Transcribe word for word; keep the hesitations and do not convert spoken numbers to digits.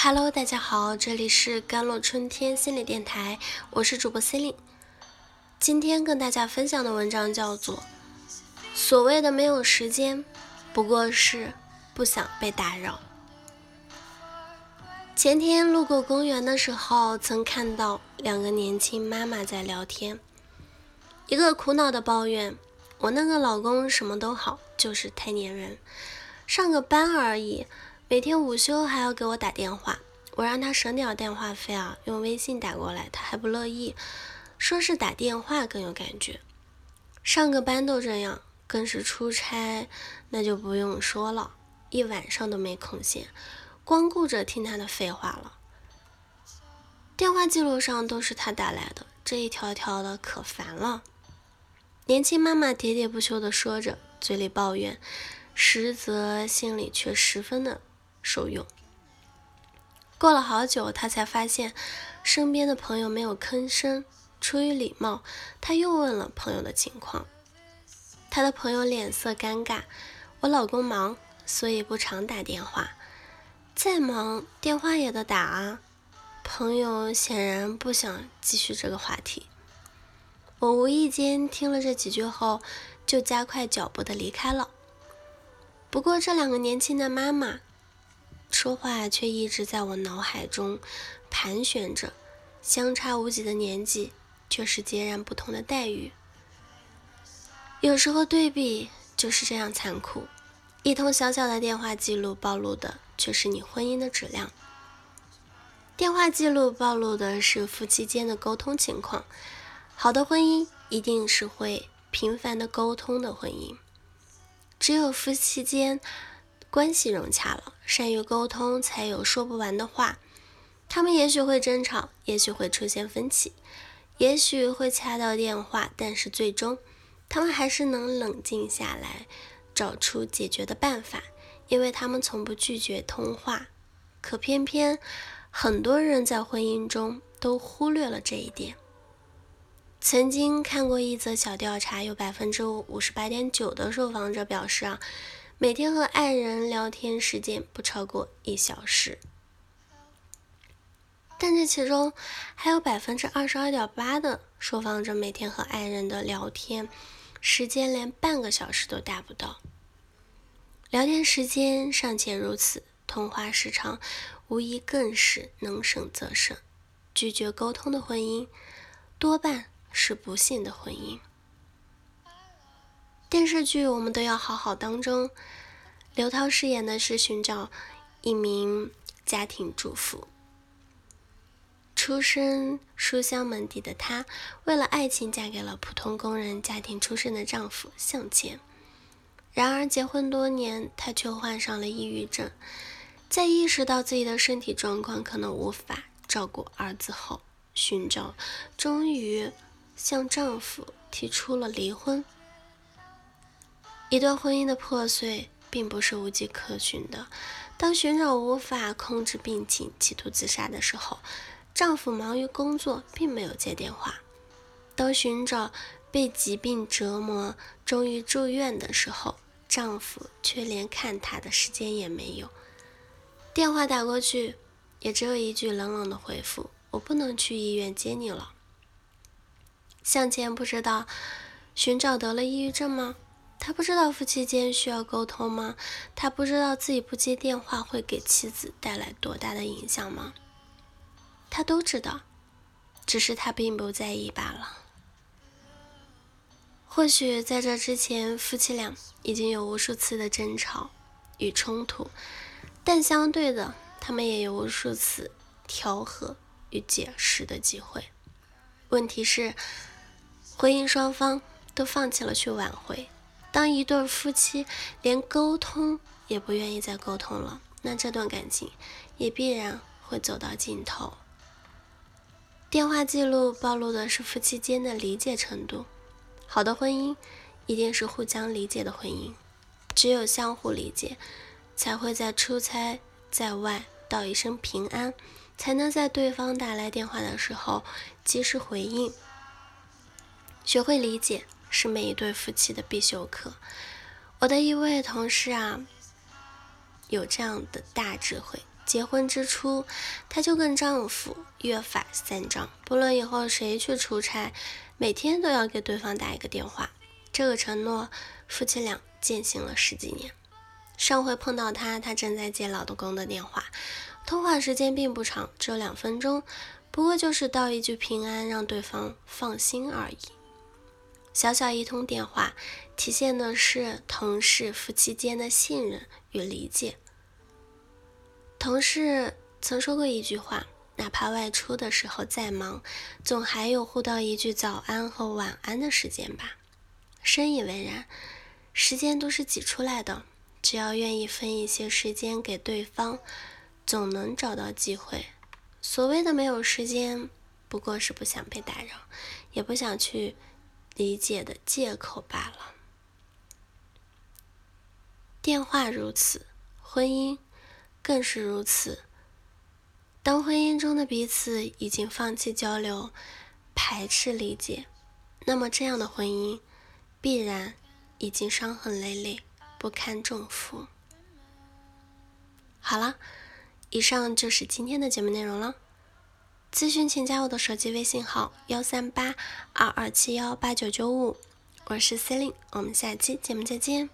Hello， 大家好，这里是甘露春天心理电台，我是主播 Celine。 今天跟大家分享的文章叫做所谓的没有时间，不过是不想被打扰。前天路过公园的时候，曾看到两个年轻妈妈在聊天，一个苦恼的抱怨，我那个老公什么都好，就是太粘人，上个班而已，每天午休还要给我打电话，我让他省点电话费啊，用微信打过来，他还不乐意，说是打电话更有感觉。上个班都这样，更是出差，那就不用说了，一晚上都没空闲，光顾着听他的废话了。电话记录上都是他打来的，这一条条的可烦了。年轻妈妈喋喋不休地说着，嘴里抱怨，实则心里却十分的受用。过了好久，他才发现身边的朋友没有吭声，出于礼貌，他又问了朋友的情况。他的朋友脸色尴尬，我老公忙，所以不常打电话，再忙电话也得打啊。朋友显然不想继续这个话题。我无意间听了这几句后，就加快脚步的离开了。不过这两个年轻的妈妈说话却一直在我脑海中盘旋着，相差无几的年纪，却是截然不同的待遇。有时候对比就是这样残酷，一通小小的电话记录暴露的却是你婚姻的质量。电话记录暴露的是夫妻间的沟通情况，好的婚姻一定是会频繁的沟通的婚姻。只有夫妻间关系融洽了，善于沟通，才有说不完的话。他们也许会争吵，也许会出现分歧，也许会掐掉电话，但是最终他们还是能冷静下来，找出解决的办法，因为他们从不拒绝通话。可偏偏很多人在婚姻中都忽略了这一点。曾经看过一则小调查，有 百分之五十八点九 的受访者表示啊，每天和爱人聊天时间不超过一小时，但这其中还有 百分之二十二点八 的受访者每天和爱人的聊天时间连半个小时都达不到。聊天时间尚且如此，通话时长无疑更是能省则省。拒绝沟通的婚姻多半是不幸的婚姻。电视剧《我们都要好好》当中，刘涛饰演的是寻找一名家庭主妇。出身书香门第的她，为了爱情嫁给了普通工人家庭出身的丈夫向前。然而结婚多年，她却患上了抑郁症。在意识到自己的身体状况可能无法照顾儿子后，寻找终于向丈夫提出了离婚。一段婚姻的破碎并不是无迹可寻的，当寻找无法控制病情企图自杀的时候，丈夫忙于工作并没有接电话。当寻找被疾病折磨终于住院的时候，丈夫却连看她的时间也没有，电话打过去也只有一句冷冷的回复，我不能去医院接你了。向前不知道寻找得了抑郁症吗？他不知道夫妻间需要沟通吗？他不知道自己不接电话会给妻子带来多大的影响吗？他都知道，只是他并不在意罢了。或许在这之前，夫妻俩已经有无数次的争吵与冲突，但相对的，他们也有无数次调和与解释的机会。问题是，婚姻双方都放弃了去挽回。当一对夫妻连沟通也不愿意再沟通了，那这段感情也必然会走到尽头。电话记录暴露的是夫妻间的理解程度，好的婚姻一定是互相理解的婚姻，只有相互理解，才会在出差在外道一声平安，才能在对方打来电话的时候及时回应。学会理解是每一对夫妻的必修课。我的一位同事啊，有这样的大智慧，结婚之初，她就跟丈夫约法三章，不论以后谁去出差，每天都要给对方打一个电话。这个承诺，夫妻俩践行了十几年。上回碰到她，她正在接老公的电话，通话时间并不长，只有两分钟，不过就是道一句平安，让对方放心而已。小小一通电话，体现的是同事夫妻间的信任与理解。同事曾说过一句话，哪怕外出的时候再忙，总还有互道一句早安和晚安的时间吧。深以为然，时间都是挤出来的，只要愿意分一些时间给对方，总能找到机会。所谓的没有时间，不过是不想被打扰，也不想去理解的借口罢了。电话如此，婚姻更是如此。当婚姻中的彼此已经放弃交流，排斥理解，那么这样的婚姻必然已经伤痕累累，不堪重负。好了，以上就是今天的节目内容了。咨询请加我的手机微信号幺三八二二七幺八九九五，我是 Celine， 我们下期节目再见。